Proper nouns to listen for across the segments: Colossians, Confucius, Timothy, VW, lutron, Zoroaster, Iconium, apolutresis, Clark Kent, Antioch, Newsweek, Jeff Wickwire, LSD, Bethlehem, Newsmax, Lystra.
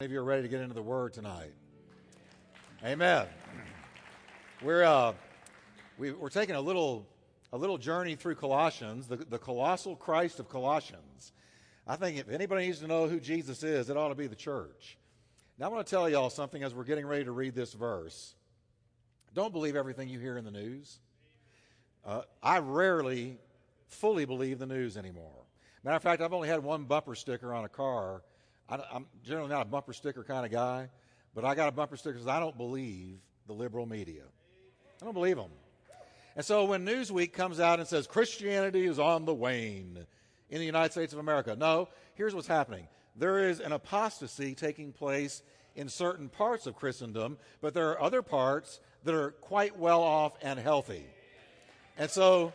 If you're ready to get into the Word tonight, amen. We're taking a little journey through Colossians, the colossal Christ of Colossians. I think if anybody needs to know who Jesus is, it ought to be the church. Now I want to tell y'all something as we're getting ready to read this verse. Don't believe everything you hear in the news. I rarely fully believe the news anymore. Matter of fact, I've only had one bumper sticker on a car. I'm generally not a bumper sticker kind of guy, but I got a bumper sticker because I don't believe the liberal media. I don't believe them. And so when Newsweek comes out and says Christianity is on the wane in the United States of America, no, here's what's happening. There is an apostasy taking place in certain parts of Christendom, but there are other parts that are quite well off and healthy. And so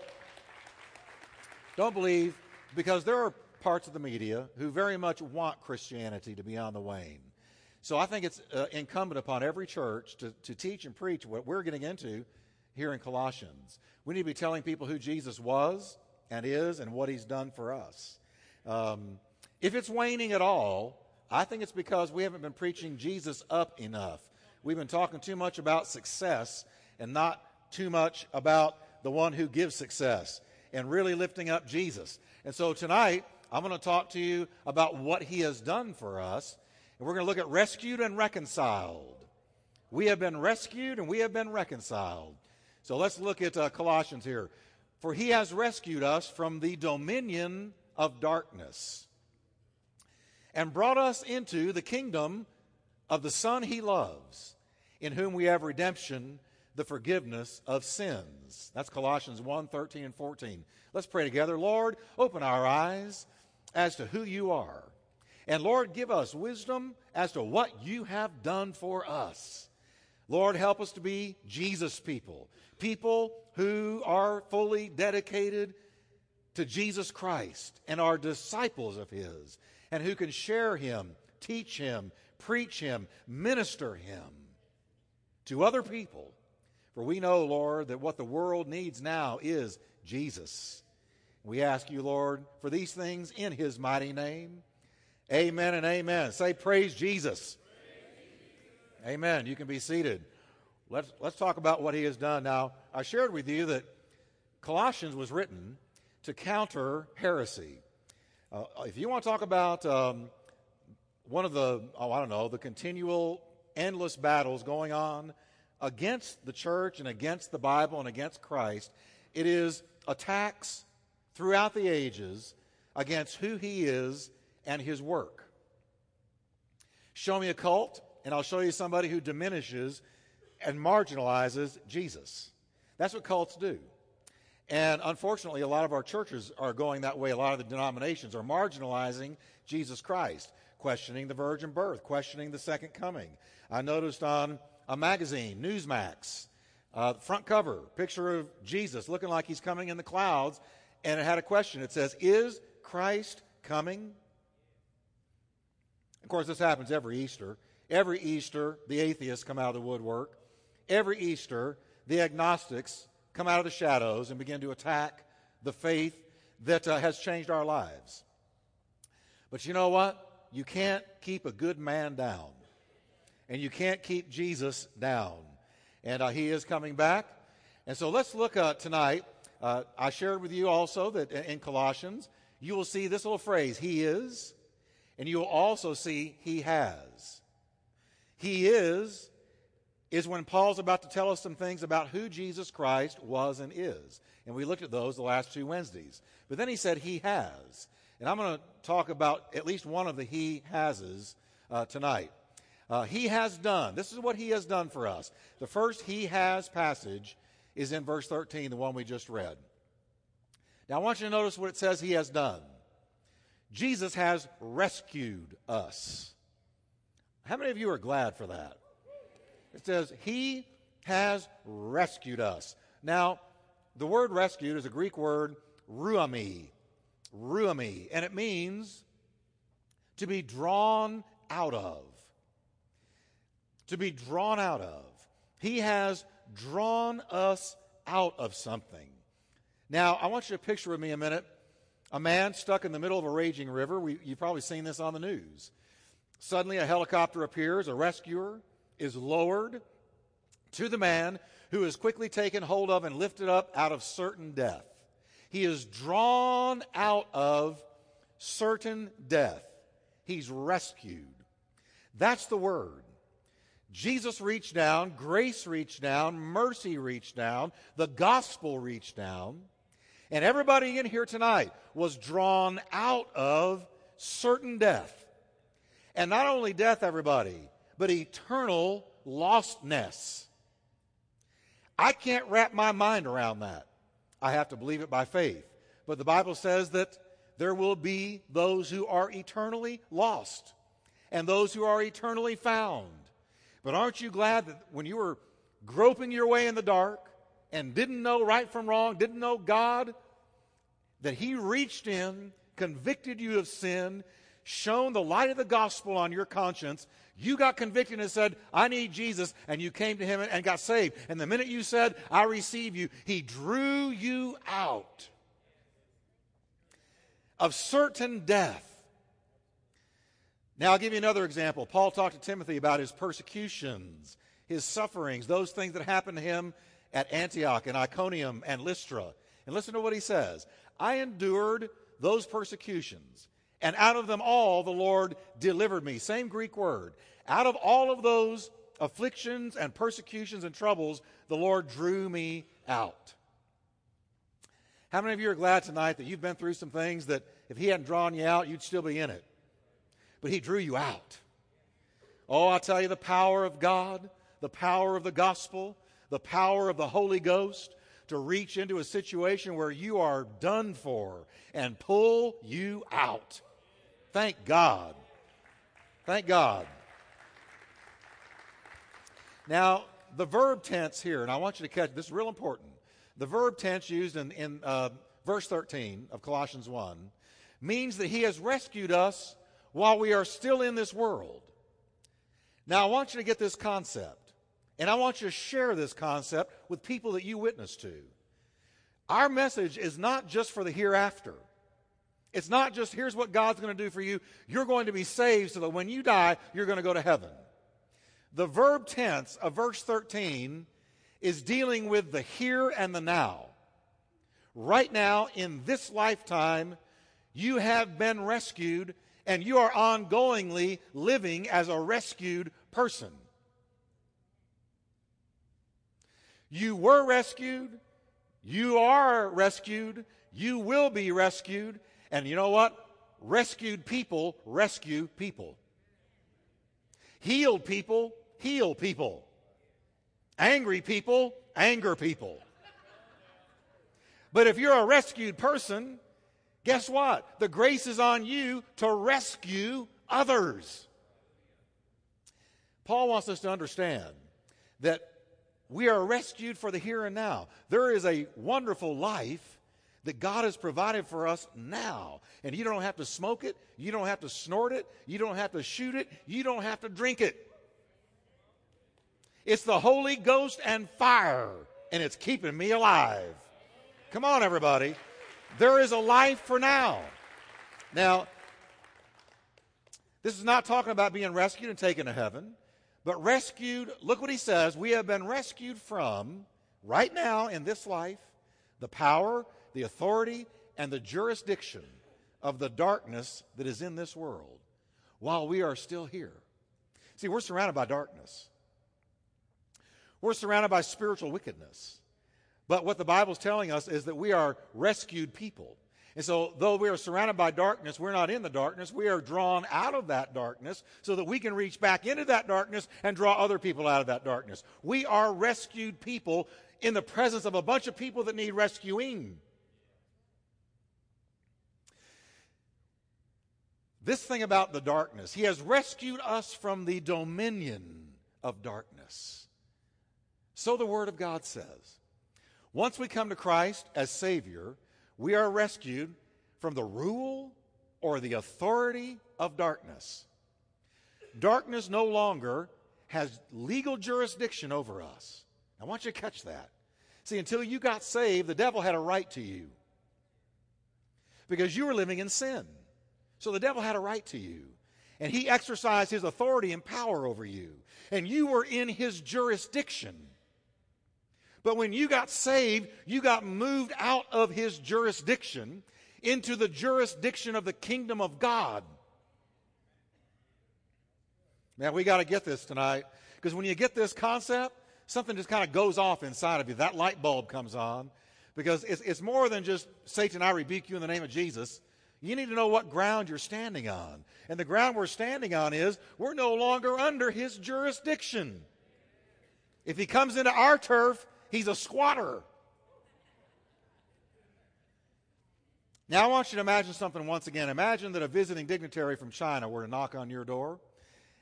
don't believe, because there are parts of the media who very much want Christianity to be on the wane. So I think it's incumbent upon every church to teach and preach what we're getting into here in Colossians. We need to be telling people who Jesus was and is and what he's done for us. If it's waning at all, I think it's because we haven't been preaching Jesus up enough. We've been talking too much about success and not too much about the one who gives success and really lifting up Jesus. And so tonight, I'm going to talk to you about what he has done for us, and we're going to look at rescued and reconciled. We have been rescued and we have been reconciled. So let's look at Colossians here. For he has rescued us from the dominion of darkness and brought us into the kingdom of the Son he loves, in whom we have redemption, the forgiveness of sins. That's Colossians 1:13 and 14. Let's pray together. Lord, open our eyes as to who you are. And Lord, give us wisdom as to what you have done for us. Lord, help us to be Jesus people, people who are fully dedicated to Jesus Christ and are disciples of his, and who can share him, teach him, preach him, minister him to other people. For we know, Lord, that what the world needs now is Jesus. We ask you, Lord, for these things in his mighty name. Amen and amen. Say, praise Jesus. Praise amen. You can be seated. Let's talk about what he has done. Now, I shared with you that Colossians was written to counter heresy. If you want to talk about one of the, the continual, endless battles going on against the church and against the Bible and against Christ, it is attacks throughout the ages against who he is and his work. Show me a cult, and I'll show you somebody who diminishes and marginalizes Jesus. That's what cults do. And unfortunately, a lot of our churches are going that way. A lot of the denominations are marginalizing Jesus Christ, questioning the virgin birth, questioning the second coming. I noticed on a magazine, Newsmax, front cover, picture of Jesus looking like he's coming in the clouds, and it had a question. It says, is Christ coming? Of course, this happens every Easter. Every Easter, the atheists come out of the woodwork. Every Easter, the agnostics come out of the shadows and begin to attack the faith that has changed our lives. But you know what? You can't keep a good man down. And you can't keep Jesus down. And he is coming back. And so let's look tonight. I shared with you also that in Colossians, you will see this little phrase, he is, and you will also see he has. He is when Paul's about to tell us some things about who Jesus Christ was and is. And we looked at those the last two Wednesdays. But then he said he has. And I'm going to talk about at least one of the he hases tonight. He has done. This is what he has done for us. The first he has passage is in verse 13, the one we just read. Now I want you to notice what it says he has done. Jesus has rescued us. How many of you are glad for that? It says he has rescued us. Now, the word rescued is a Greek word, ruami, and it means to be drawn out of. To be drawn out of. He has drawn us out of something. Now, I want you to picture with me a minute a man stuck in the middle of a raging river. You've probably seen this on the news. Suddenly a helicopter appears, a rescuer is lowered to the man who is quickly taken hold of and lifted up out of certain death. He is drawn out of certain death. He's rescued. That's the word. Jesus reached down, grace reached down, mercy reached down, the gospel reached down, and everybody in here tonight was drawn out of certain death. And not only death, everybody, but eternal lostness. I can't wrap my mind around that. I have to believe it by faith. But the Bible says that there will be those who are eternally lost and those who are eternally found. But aren't you glad that when you were groping your way in the dark and didn't know right from wrong, didn't know God, that He reached in, convicted you of sin, shone the light of the gospel on your conscience, you got convicted and said, I need Jesus, and you came to Him and got saved. And the minute you said, I receive you, He drew you out of certain death. Now, I'll give you another example. Paul talked to Timothy about his persecutions, his sufferings, those things that happened to him at Antioch and Iconium and Lystra. And listen to what he says. I endured those persecutions, and out of them all the Lord delivered me. Same Greek word. Out of all of those afflictions and persecutions and troubles, the Lord drew me out. How many of you are glad tonight that you've been through some things that if He hadn't drawn you out, you'd still be in it? But He drew you out. Oh, I tell you, the power of God, the power of the gospel, the power of the Holy Ghost to reach into a situation where you are done for and pull you out. Thank God. Thank God. Now, the verb tense here, and I want you to catch, this is real important. The verb tense used in verse 13 of Colossians 1 means that He has rescued us while we are still in this world. Now, I want you to get this concept, and I want you to share this concept with people that you witness to. Our message is not just for the hereafter. It's not just here's what God's going to do for you. You're going to be saved so that when you die, you're going to go to heaven. The verb tense of verse 13 is dealing with the here and the now. Right now, in this lifetime, you have been rescued, and you are ongoingly living as a rescued person. You were rescued, you are rescued, you will be rescued, and you know what? Rescued people rescue people. Healed people heal people. Angry people anger people. But if you're a rescued person, guess what? The grace is on you to rescue others. Paul wants us to understand that we are rescued for the here and now. There is a wonderful life that God has provided for us now. And you don't have to smoke it. You don't have to snort it. You don't have to shoot it. You don't have to drink it. It's the Holy Ghost and fire, and it's keeping me alive. Come on, everybody. There is a life for now. Now, this is not talking about being rescued and taken to heaven, but rescued, look what he says, we have been rescued from, right now in this life, the power, the authority, and the jurisdiction of the darkness that is in this world while we are still here. See, we're surrounded by darkness. We're surrounded by spiritual wickedness. But what the Bible's telling us is that we are rescued people. And so though we are surrounded by darkness, we're not in the darkness. We are drawn out of that darkness so that we can reach back into that darkness and draw other people out of that darkness. We are rescued people in the presence of a bunch of people that need rescuing. This thing about the darkness, He has rescued us from the dominion of darkness. So the Word of God says. Once we come to Christ as Savior, we are rescued from the rule or the authority of darkness. Darkness no longer has legal jurisdiction over us. I want you to catch that. See, until you got saved, the devil had a right to you because you were living in sin. So the devil had a right to you. and he exercised his authority and power over you, and you were in his jurisdiction. But when you got saved, you got moved out of his jurisdiction into the jurisdiction of the kingdom of God. Now, we got to get this tonight, because when you get this concept, something just kind of goes off inside of you. That light bulb comes on, because it's more than just, Satan, I rebuke you in the name of Jesus. You need to know what ground you're standing on. And the ground we're standing on is we're no longer under his jurisdiction. If he comes into our turf, he's a squatter. Now, I want you to imagine something once again. Imagine that a visiting dignitary from China were to knock on your door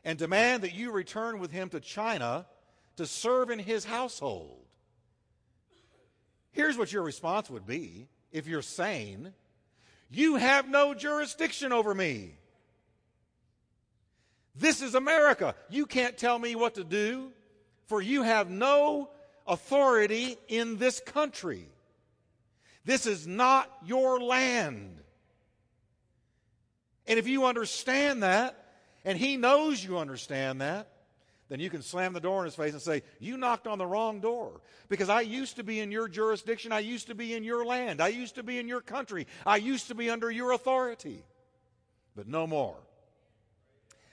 and demand that you return with him to China to serve in his household. Here's what your response would be if you're sane. You have no jurisdiction over me. This is America. You can't tell me what to do, for you have no authority in this country. This is not your land. And if you understand that, and he knows you understand that, then you can slam the door in his face and say, you knocked on the wrong door, because I used to be in your jurisdiction. I used to be in your land. I used to be in your country. I used to be under your authority, but no more.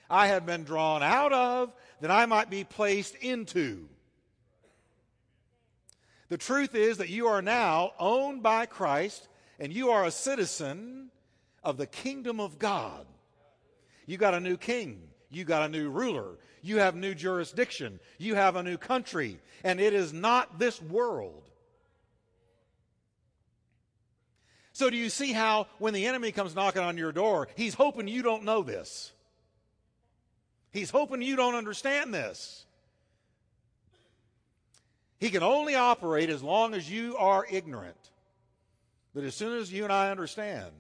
I have been drawn out of that I might be placed into. The truth is that you are now owned by Christ, and you are a citizen of the kingdom of God. You got a new king. You got a new ruler. You have new jurisdiction. You have a new country. And it is not this world. So do you see how when the enemy comes knocking on your door, he's hoping you don't know this? He's hoping you don't understand this. He can only operate as long as you are ignorant. But as soon as you and I understand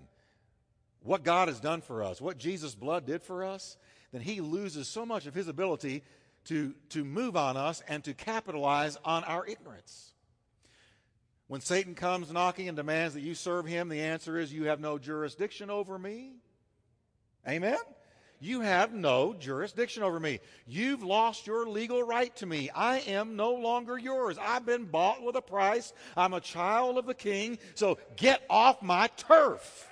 what God has done for us, what Jesus' blood did for us, then he loses so much of his ability to move on us and to capitalize on our ignorance. When Satan comes knocking and demands that you serve him, the answer is, you have no jurisdiction over me. Amen? You have no jurisdiction over me. You've lost your legal right to me. I am no longer yours. I've been bought with a price. I'm a child of the King, so get off my turf.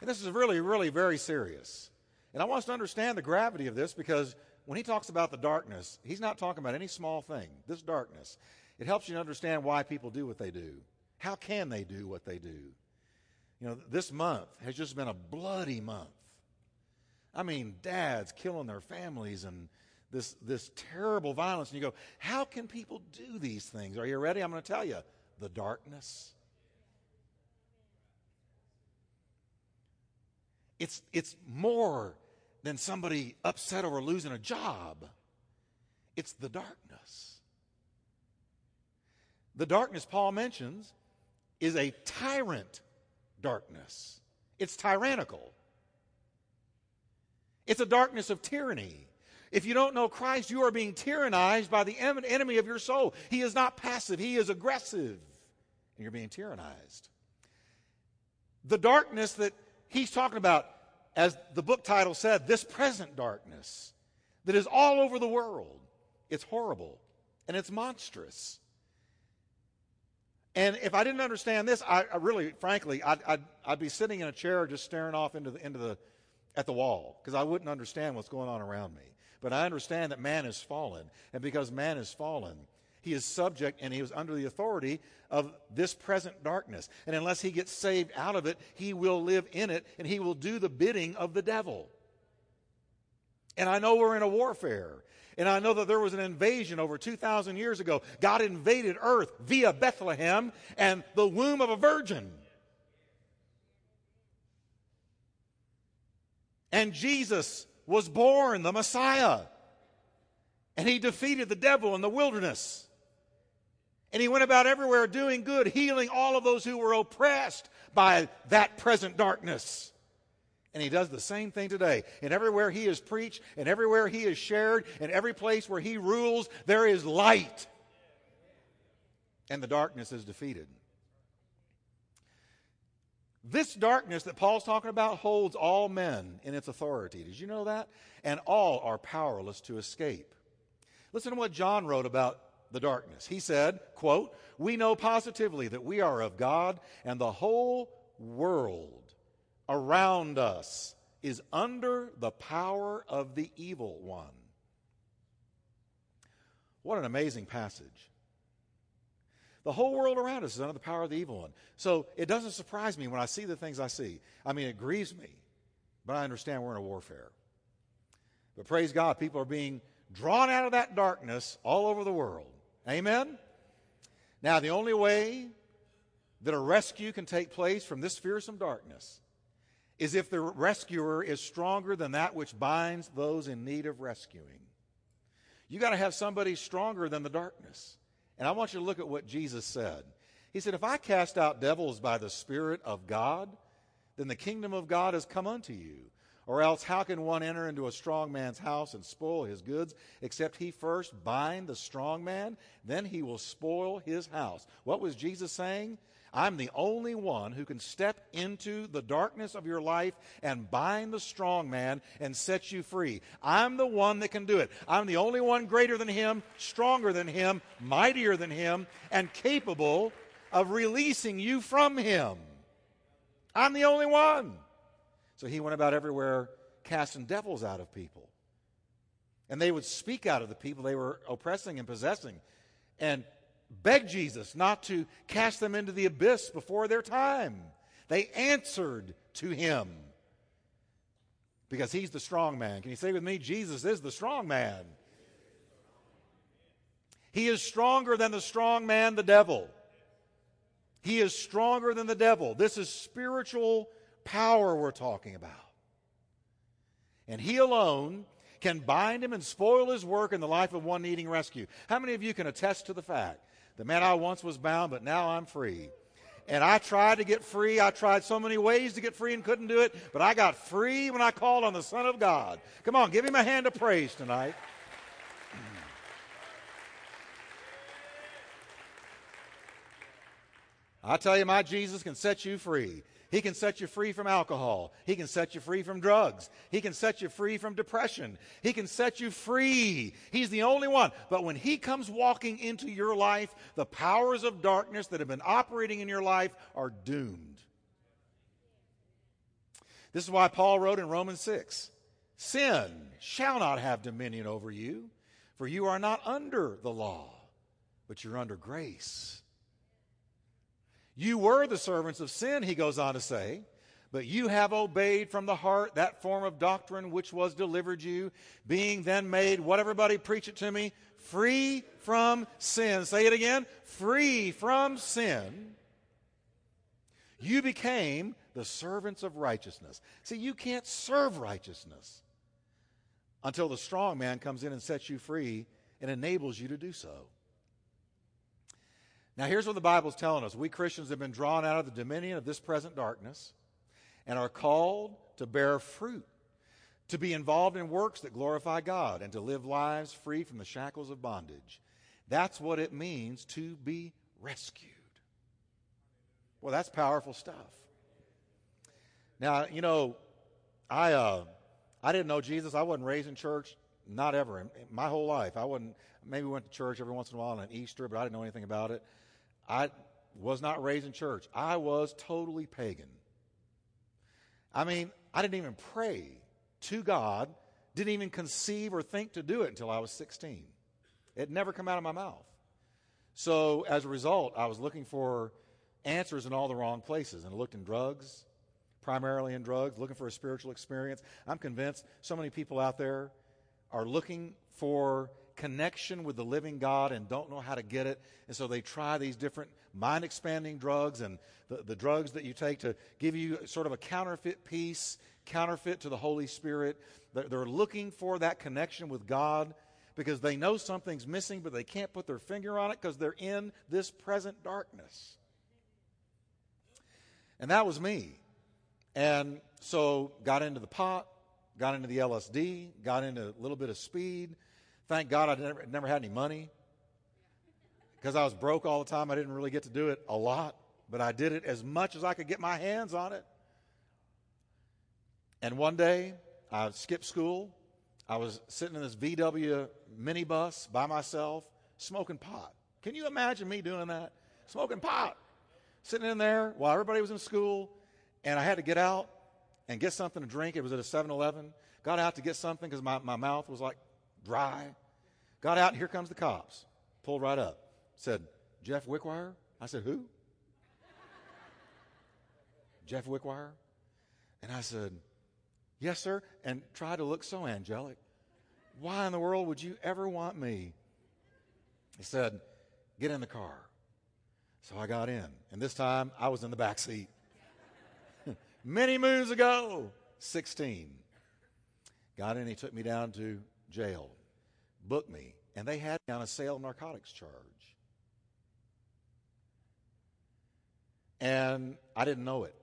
And this is really, really very serious. And I want us to understand the gravity of this, because when he talks about the darkness, he's not talking about any small thing. This darkness, it helps you to understand why people do what they do. How can they do what they do? You know, this month has just been a bloody month. I mean, dads killing their families and this terrible violence. And you go, how can people do these things? Are you ready? I'm going to tell you, the darkness. It's more than somebody upset over losing a job. It's the darkness. The darkness Paul mentions is a tyrant darkness. It's tyrannical. It's a darkness of tyranny. If you don't know Christ, you are being tyrannized by the enemy of your soul. He is not passive. He is aggressive. And you're being tyrannized. The darkness that he's talking about, as the book title said, this present darkness that is all over the world. It's horrible, and it's monstrous. And if I didn't understand this, I really, frankly, I'd be sitting in a chair just staring off at the wall, because I wouldn't understand what's going on around me. But I understand that man is fallen, and because man is fallen, he is subject, and he was under the authority of this present darkness. And unless he gets saved out of it, he will live in it, and he will do the bidding of the devil. And I know we're in a warfare. And I know that there was an invasion over 2,000 years ago. God invaded earth via Bethlehem and the womb of a virgin. And Jesus was born, the Messiah. And he defeated the devil in the wilderness. And he went about everywhere doing good, healing all of those who were oppressed by that present darkness. And he does the same thing today. And everywhere he is preached, and everywhere he is shared, and every place where he rules, there is light. And the darkness is defeated. This darkness that Paul's talking about holds all men in its authority. Did you know that? And all are powerless to escape. Listen to what John wrote about the darkness. He said, quote, "We know positively that we are of God, and the whole world around us is under the power of the evil one." What an amazing passage. The whole world around us is under the power of the evil one. So it doesn't surprise me when I see the things I see. I mean, it grieves me, but I understand we're in a warfare. But praise God, people are being drawn out of that darkness all over the world. Amen? Now, the only way that a rescue can take place from this fearsome darkness is if the rescuer is stronger than that which binds those in need of rescuing. You got to have somebody stronger than the darkness. And I want you to look at what Jesus said. He said, "If I cast out devils by the Spirit of God, then the kingdom of God has come unto you. Or else how can one enter into a strong man's house and spoil his goods, except he first bind the strong man? Then he will spoil his house." What was Jesus saying? I'm the only one who can step into the darkness of your life and bind the strong man and set you free. I'm the one that can do it. I'm the only one greater than him, stronger than him, mightier than him, and capable of releasing you from him. I'm the only one. So he went about everywhere casting devils out of people. And they would speak out of the people they were oppressing and possessing, and begged Jesus not to cast them into the abyss before their time. They answered to him because he's the strong man. Can you say with me, Jesus is the strong man? He is stronger than the strong man, the devil. He is stronger than the devil. This is spiritual power we're talking about. And he alone can bind him and spoil his work in the life of one needing rescue. How many of you can attest to the fact? The man I once was bound, but now I'm free. And I tried to get free. I tried so many ways to get free and couldn't do it. But I got free when I called on the Son of God. Come on, give him a hand of praise tonight. I tell you, my Jesus can set you free. He can set you free from alcohol. He can set you free from drugs. He can set you free from depression. He can set you free. He's the only one. But when he comes walking into your life, the powers of darkness that have been operating in your life are doomed. This is why Paul wrote in Romans 6, "Sin shall not have dominion over you, for you are not under the law, but you're under grace. You were the servants of sin," he goes on to say, "but you have obeyed from the heart that form of doctrine which was delivered you, being then made," what, everybody preach it to me, "free from sin." Say it again, "free from sin. You became the servants of righteousness." See, you can't serve righteousness until the strong man comes in and sets you free and enables you to do so. Now, here's what the Bible's telling us. We Christians have been drawn out of the dominion of this present darkness and are called to bear fruit, to be involved in works that glorify God, and to live lives free from the shackles of bondage. That's what it means to be rescued. Well, that's powerful stuff. Now, you know, I didn't know Jesus. I wasn't raised in church. Not ever. In my whole life. I wasn't, maybe went to church every once in a while on Easter, but I didn't know anything about it. I was not raised in church. I was totally pagan. I mean, I didn't even pray to God, didn't even conceive or think to do it until I was 16. It never come out of my mouth. So as a result, I was looking for answers in all the wrong places, and I looked in drugs, primarily in drugs, looking for a spiritual experience. I'm convinced so many people out there are looking for connection with the living God and don't know how to get it. And so they try these different mind-expanding drugs, and the drugs that you take to give you sort of a counterfeit peace, counterfeit to the Holy Spirit. They're looking for that connection with God because they know something's missing, but they can't put their finger on it because they're in this present darkness. And that was me. And so got into the pot, got into the LSD, got into a little bit of speed. Thank God I never had any money because I was broke all the time. I didn't really get to do it a lot. but I did it as much as I could get my hands on it. And one day, I skipped school. I was sitting in this VW minibus by myself, smoking pot. Can you imagine me doing that? Smoking pot. Sitting in there while everybody was in school, and I had to get out and get something to drink. It was at a 7-Eleven. Got out to get something because my mouth was like dry. Got out, and here comes the cops. Pulled right up. Said, Jeff Wickwire? I said, who? Jeff Wickwire? And I said, yes, sir, and tried to look so angelic. Why in the world would you ever want me? He said, get in the car. So I got in, and this time I was in the back seat. Many moons ago, 16. Got in, he took me down to jail, booked me, and they had me on a sale narcotics charge. And I didn't know it.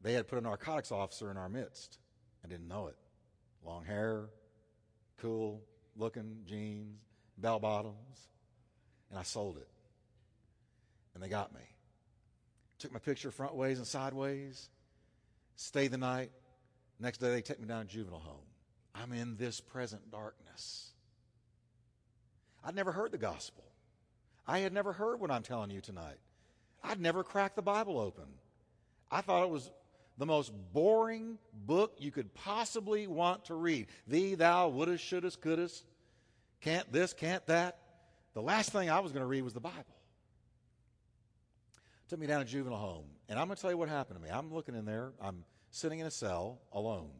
They had put a narcotics officer in our midst. I didn't know it. Long hair, cool looking jeans, bell bottoms, and I sold it. And they got me. Took my picture front ways and sideways. Stayed the night. Next day they take me down to juvenile home. I'm in this present darkness. I'd never heard the gospel. I had never heard what I'm telling you tonight. I'd never cracked the Bible open. I thought it was the most boring book you could possibly want to read. Thee, thou, wouldest, shouldest, couldest, can't this, can't that. The last thing I was going to read was the Bible. Took me down to juvenile home, and I'm going to tell you what happened to me. I'm looking in there. I'm sitting in a cell alone,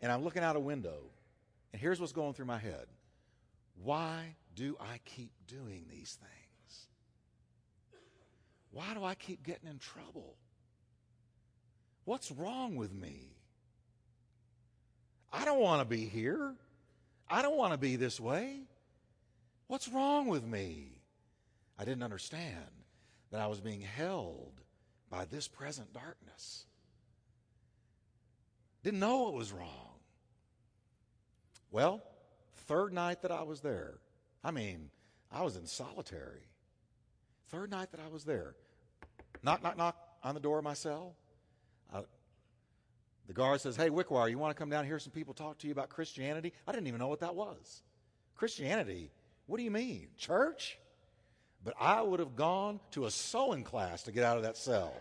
and I'm looking out a window, and here's what's going through my head. Why do I keep doing these things? Why do I keep getting in trouble? What's wrong with me? I don't want to be here. I don't want to be this way. What's wrong with me? I didn't understand that I was being held by this present darkness. Didn't know it was wrong. Well, third night that I was there, I was in solitary. Third night that I was there, knock, knock, knock on the door of my cell. The guard says, hey, Wickwire, you want to come down and hear some people talk to you about Christianity? I didn't even know what that was. Christianity? What do you mean? Church? But I would have gone to a sewing class to get out of that cell.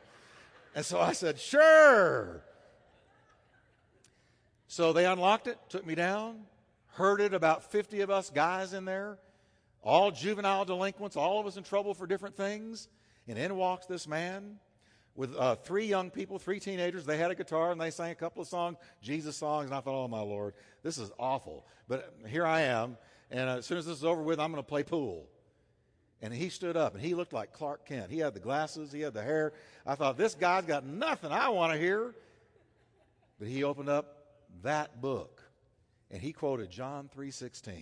And so I said, sure. So they unlocked it, took me down, herded about 50 of us guys in there, all juvenile delinquents, all of us in trouble for different things. And in walks this man with three young people, three teenagers. They had a guitar, and they sang a couple of songs, Jesus songs. And I thought, oh, my Lord, this is awful. But here I am, and as soon as this is over with, I'm going to play pool. And he stood up, and he looked like Clark Kent. He had the glasses. He had the hair. I thought, this guy's got nothing I want to hear. But he opened up that book, and he quoted John 3:16.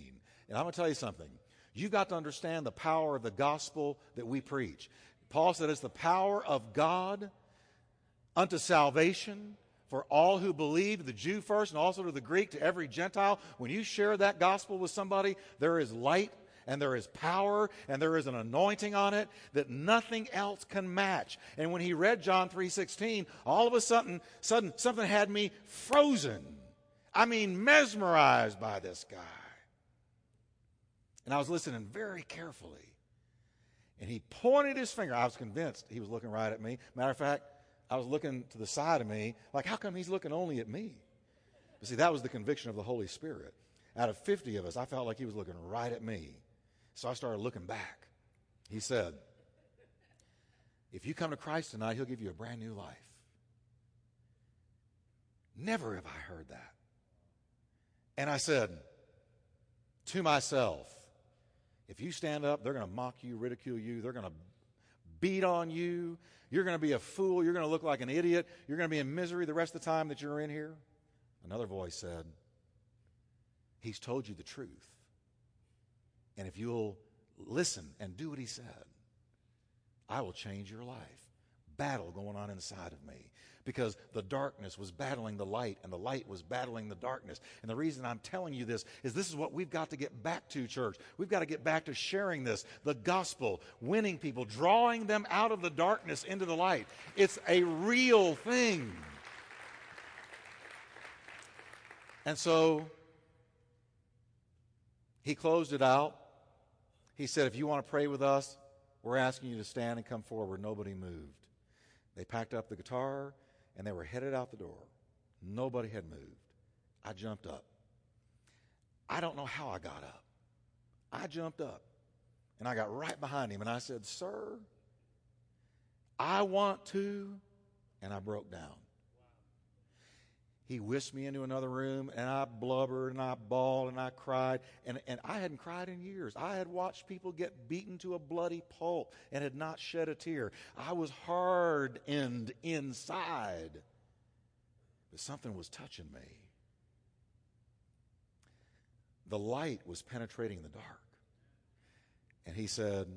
And I'm going to tell you something. You've got to understand the power of the gospel that we preach. Paul said it's the power of God unto salvation for all who believe, the Jew first and also to the Greek, to every Gentile. When you share that gospel with somebody, there is light and there is power, and there is an anointing on it that nothing else can match. And when he read John 3:16, all of a sudden, something had me frozen. Mesmerized by this guy. And I was listening very carefully. And he pointed his finger. I was convinced he was looking right at me. Matter of fact, I was looking to the side of me, like, how come he's looking only at me? But see, that was the conviction of the Holy Spirit. Out of 50 of us, I felt like he was looking right at me. So I started looking back. He said, if you come to Christ tonight, he'll give you a brand new life. Never have I heard that. And I said to myself, if you stand up, they're going to mock you, ridicule you. They're going to beat on you. You're going to be a fool. You're going to look like an idiot. You're going to be in misery the rest of the time that you're in here. Another voice said, he's told you the truth. And if you'll listen and do what he said, I will change your life. Battle going on inside of me. because the darkness was battling the light and the light was battling the darkness. And the reason I'm telling you this is what we've got to get back to, church. We've got to get back to sharing this, the gospel, winning people, drawing them out of the darkness into the light. It's a real thing. And so he closed it out. He said, if you want to pray with us, we're asking you to stand and come forward. Nobody moved. They packed up the guitar, and they were headed out the door. Nobody had moved. I jumped up. I don't know how I got up. I jumped up, and I got right behind him, and I said, sir, I want to, and I broke down. He whisked me into another room, and I blubbered, and I bawled, and I cried. And I hadn't cried in years. I had watched people get beaten to a bloody pulp and had not shed a tear. I was hardened inside. But something was touching me. The light was penetrating the dark. And he said,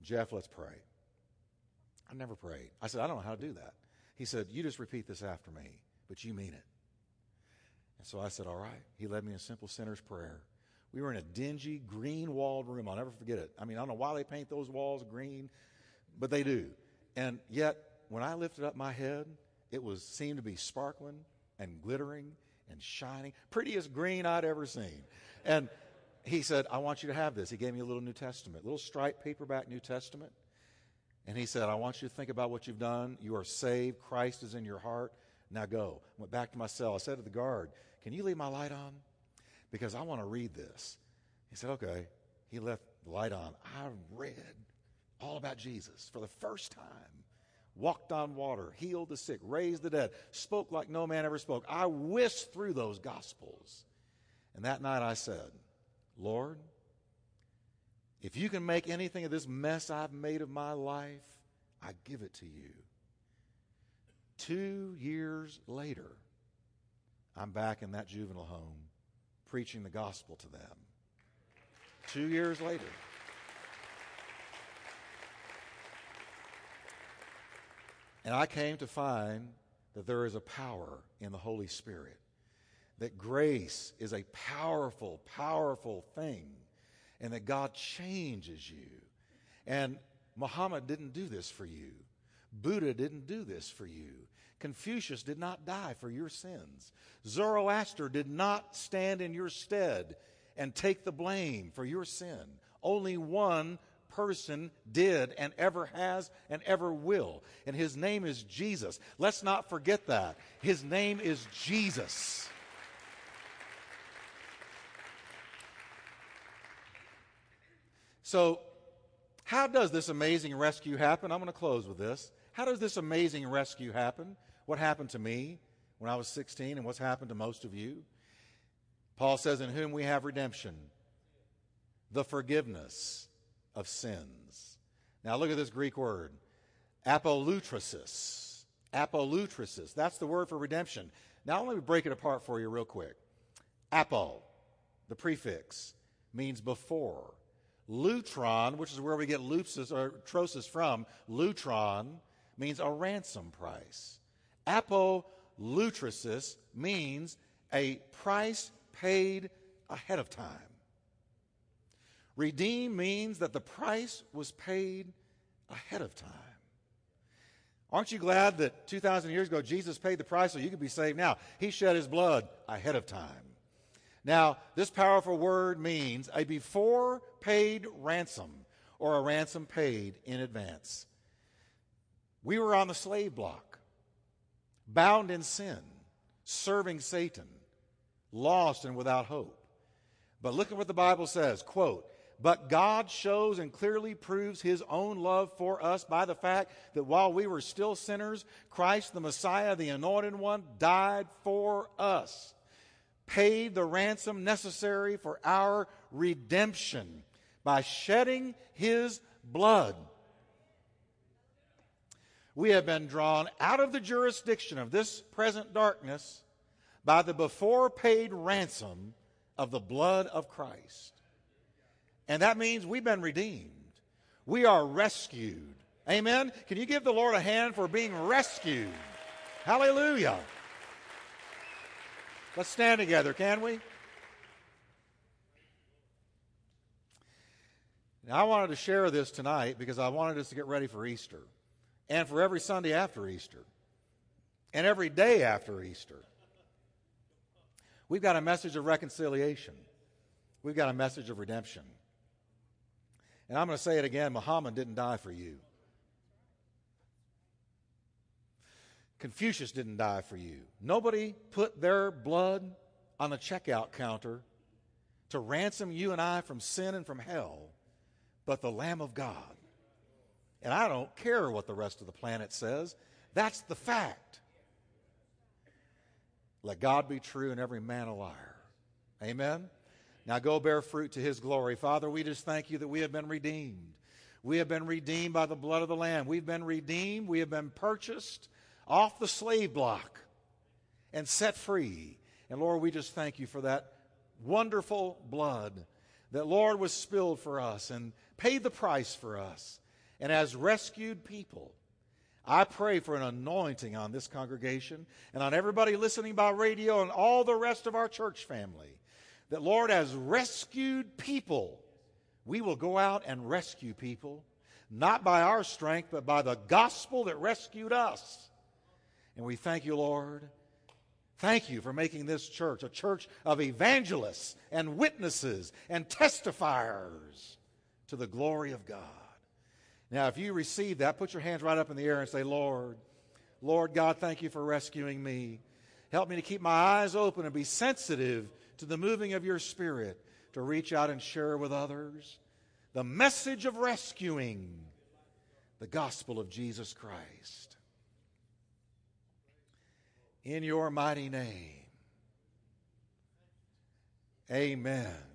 Jeff, let's pray. I never prayed. I said, I don't know how to do that. He said, you just repeat this after me, but you mean it. And so I said, all right. He led me in a simple sinner's prayer. We were in a dingy, green-walled room. I'll never forget it. I mean, I don't know why they paint those walls green, but they do. And yet, when I lifted up my head, it seemed to be sparkling and glittering and shining. Prettiest green I'd ever seen. And he said, I want you to have this. He gave me a little New Testament, little striped paperback New Testament. And he said, I want you to think about what you've done. You are saved. Christ is in your heart. Now go. I went back to my cell. I said to the guard, can you leave my light on? Because I want to read this. He said, okay. He left the light on. I read all about Jesus for the first time. Walked on water, healed the sick, raised the dead, spoke like no man ever spoke. I whisked through those gospels. And that night I said, Lord, if you can make anything of this mess I've made of my life, I give it to you. 2 years later, I'm back in that juvenile home preaching the gospel to them. 2 years later. And I came to find that there is a power in the Holy Spirit, that grace is a powerful, powerful thing, and that God changes you. And Muhammad didn't do this for you. Buddha didn't do this for you. Confucius did not die for your sins. Zoroaster did not stand in your stead and take the blame for your sin. Only one person did and ever has and ever will. And his name is Jesus. Let's not forget that. His name is Jesus. So, how does this amazing rescue happen? I'm going to close with this. How does this amazing rescue happen? What happened to me when I was 16 and what's happened to most of you? Paul says, in whom we have redemption, the forgiveness of sins. Now look at this Greek word, apolutresis. Apolutresis, that's the word for redemption. Now let me break it apart for you real quick. Apo, the prefix, means before. Lutron, which is where we get lupsis or trosis from, lutron means a ransom price. Apolutresis means a price paid ahead of time. Redeem means that the price was paid ahead of time. Aren't you glad that 2,000 years ago Jesus paid the price so you could be saved now? He shed his blood ahead of time. Now, this powerful word means a before paid ransom, or a ransom paid in advance. We were on the slave block, bound in sin, serving Satan, lost and without hope. But look at what the Bible says, quote, but God shows and clearly proves his own love for us by the fact that while we were still sinners, Christ the Messiah, the Anointed One, died for us, paid the ransom necessary for our redemption by shedding his blood. We have been drawn out of the jurisdiction of this present darkness by the before paid ransom of the blood of Christ. And that means we've been redeemed. We are rescued. Amen? Can you give the Lord a hand for being rescued? Hallelujah. Let's stand together, can we? Now, I wanted to share this tonight because I wanted us to get ready for Easter and for every Sunday after Easter and every day after Easter. We've got a message of reconciliation. We've got a message of redemption. And I'm going to say it again, Muhammad didn't die for you. Confucius didn't die for you. Nobody put their blood on the checkout counter to ransom you and I from sin and from hell, but the Lamb of God. And I don't care what the rest of the planet says. That's the fact. Let God be true and every man a liar. Amen? Now go bear fruit to his glory. Father, we just thank you that we have been redeemed. We have been redeemed by the blood of the Lamb. We've been redeemed. We have been purchased off the slave block and set free. And Lord, we just thank you for that wonderful blood that, Lord, was spilled for us and paid the price for us. And as rescued people, I pray for an anointing on this congregation and on everybody listening by radio and all the rest of our church family. That, Lord, as rescued people, we will go out and rescue people, not by our strength, but by the gospel that rescued us. And we thank you, Lord. Thank you for making this church a church of evangelists and witnesses and testifiers to the glory of God. Now, if you receive that, put your hands right up in the air and say, Lord, Lord God, thank you for rescuing me. Help me to keep my eyes open and be sensitive to the moving of your Spirit, to reach out and share with others the message of rescuing, the gospel of Jesus Christ. In your mighty name, amen.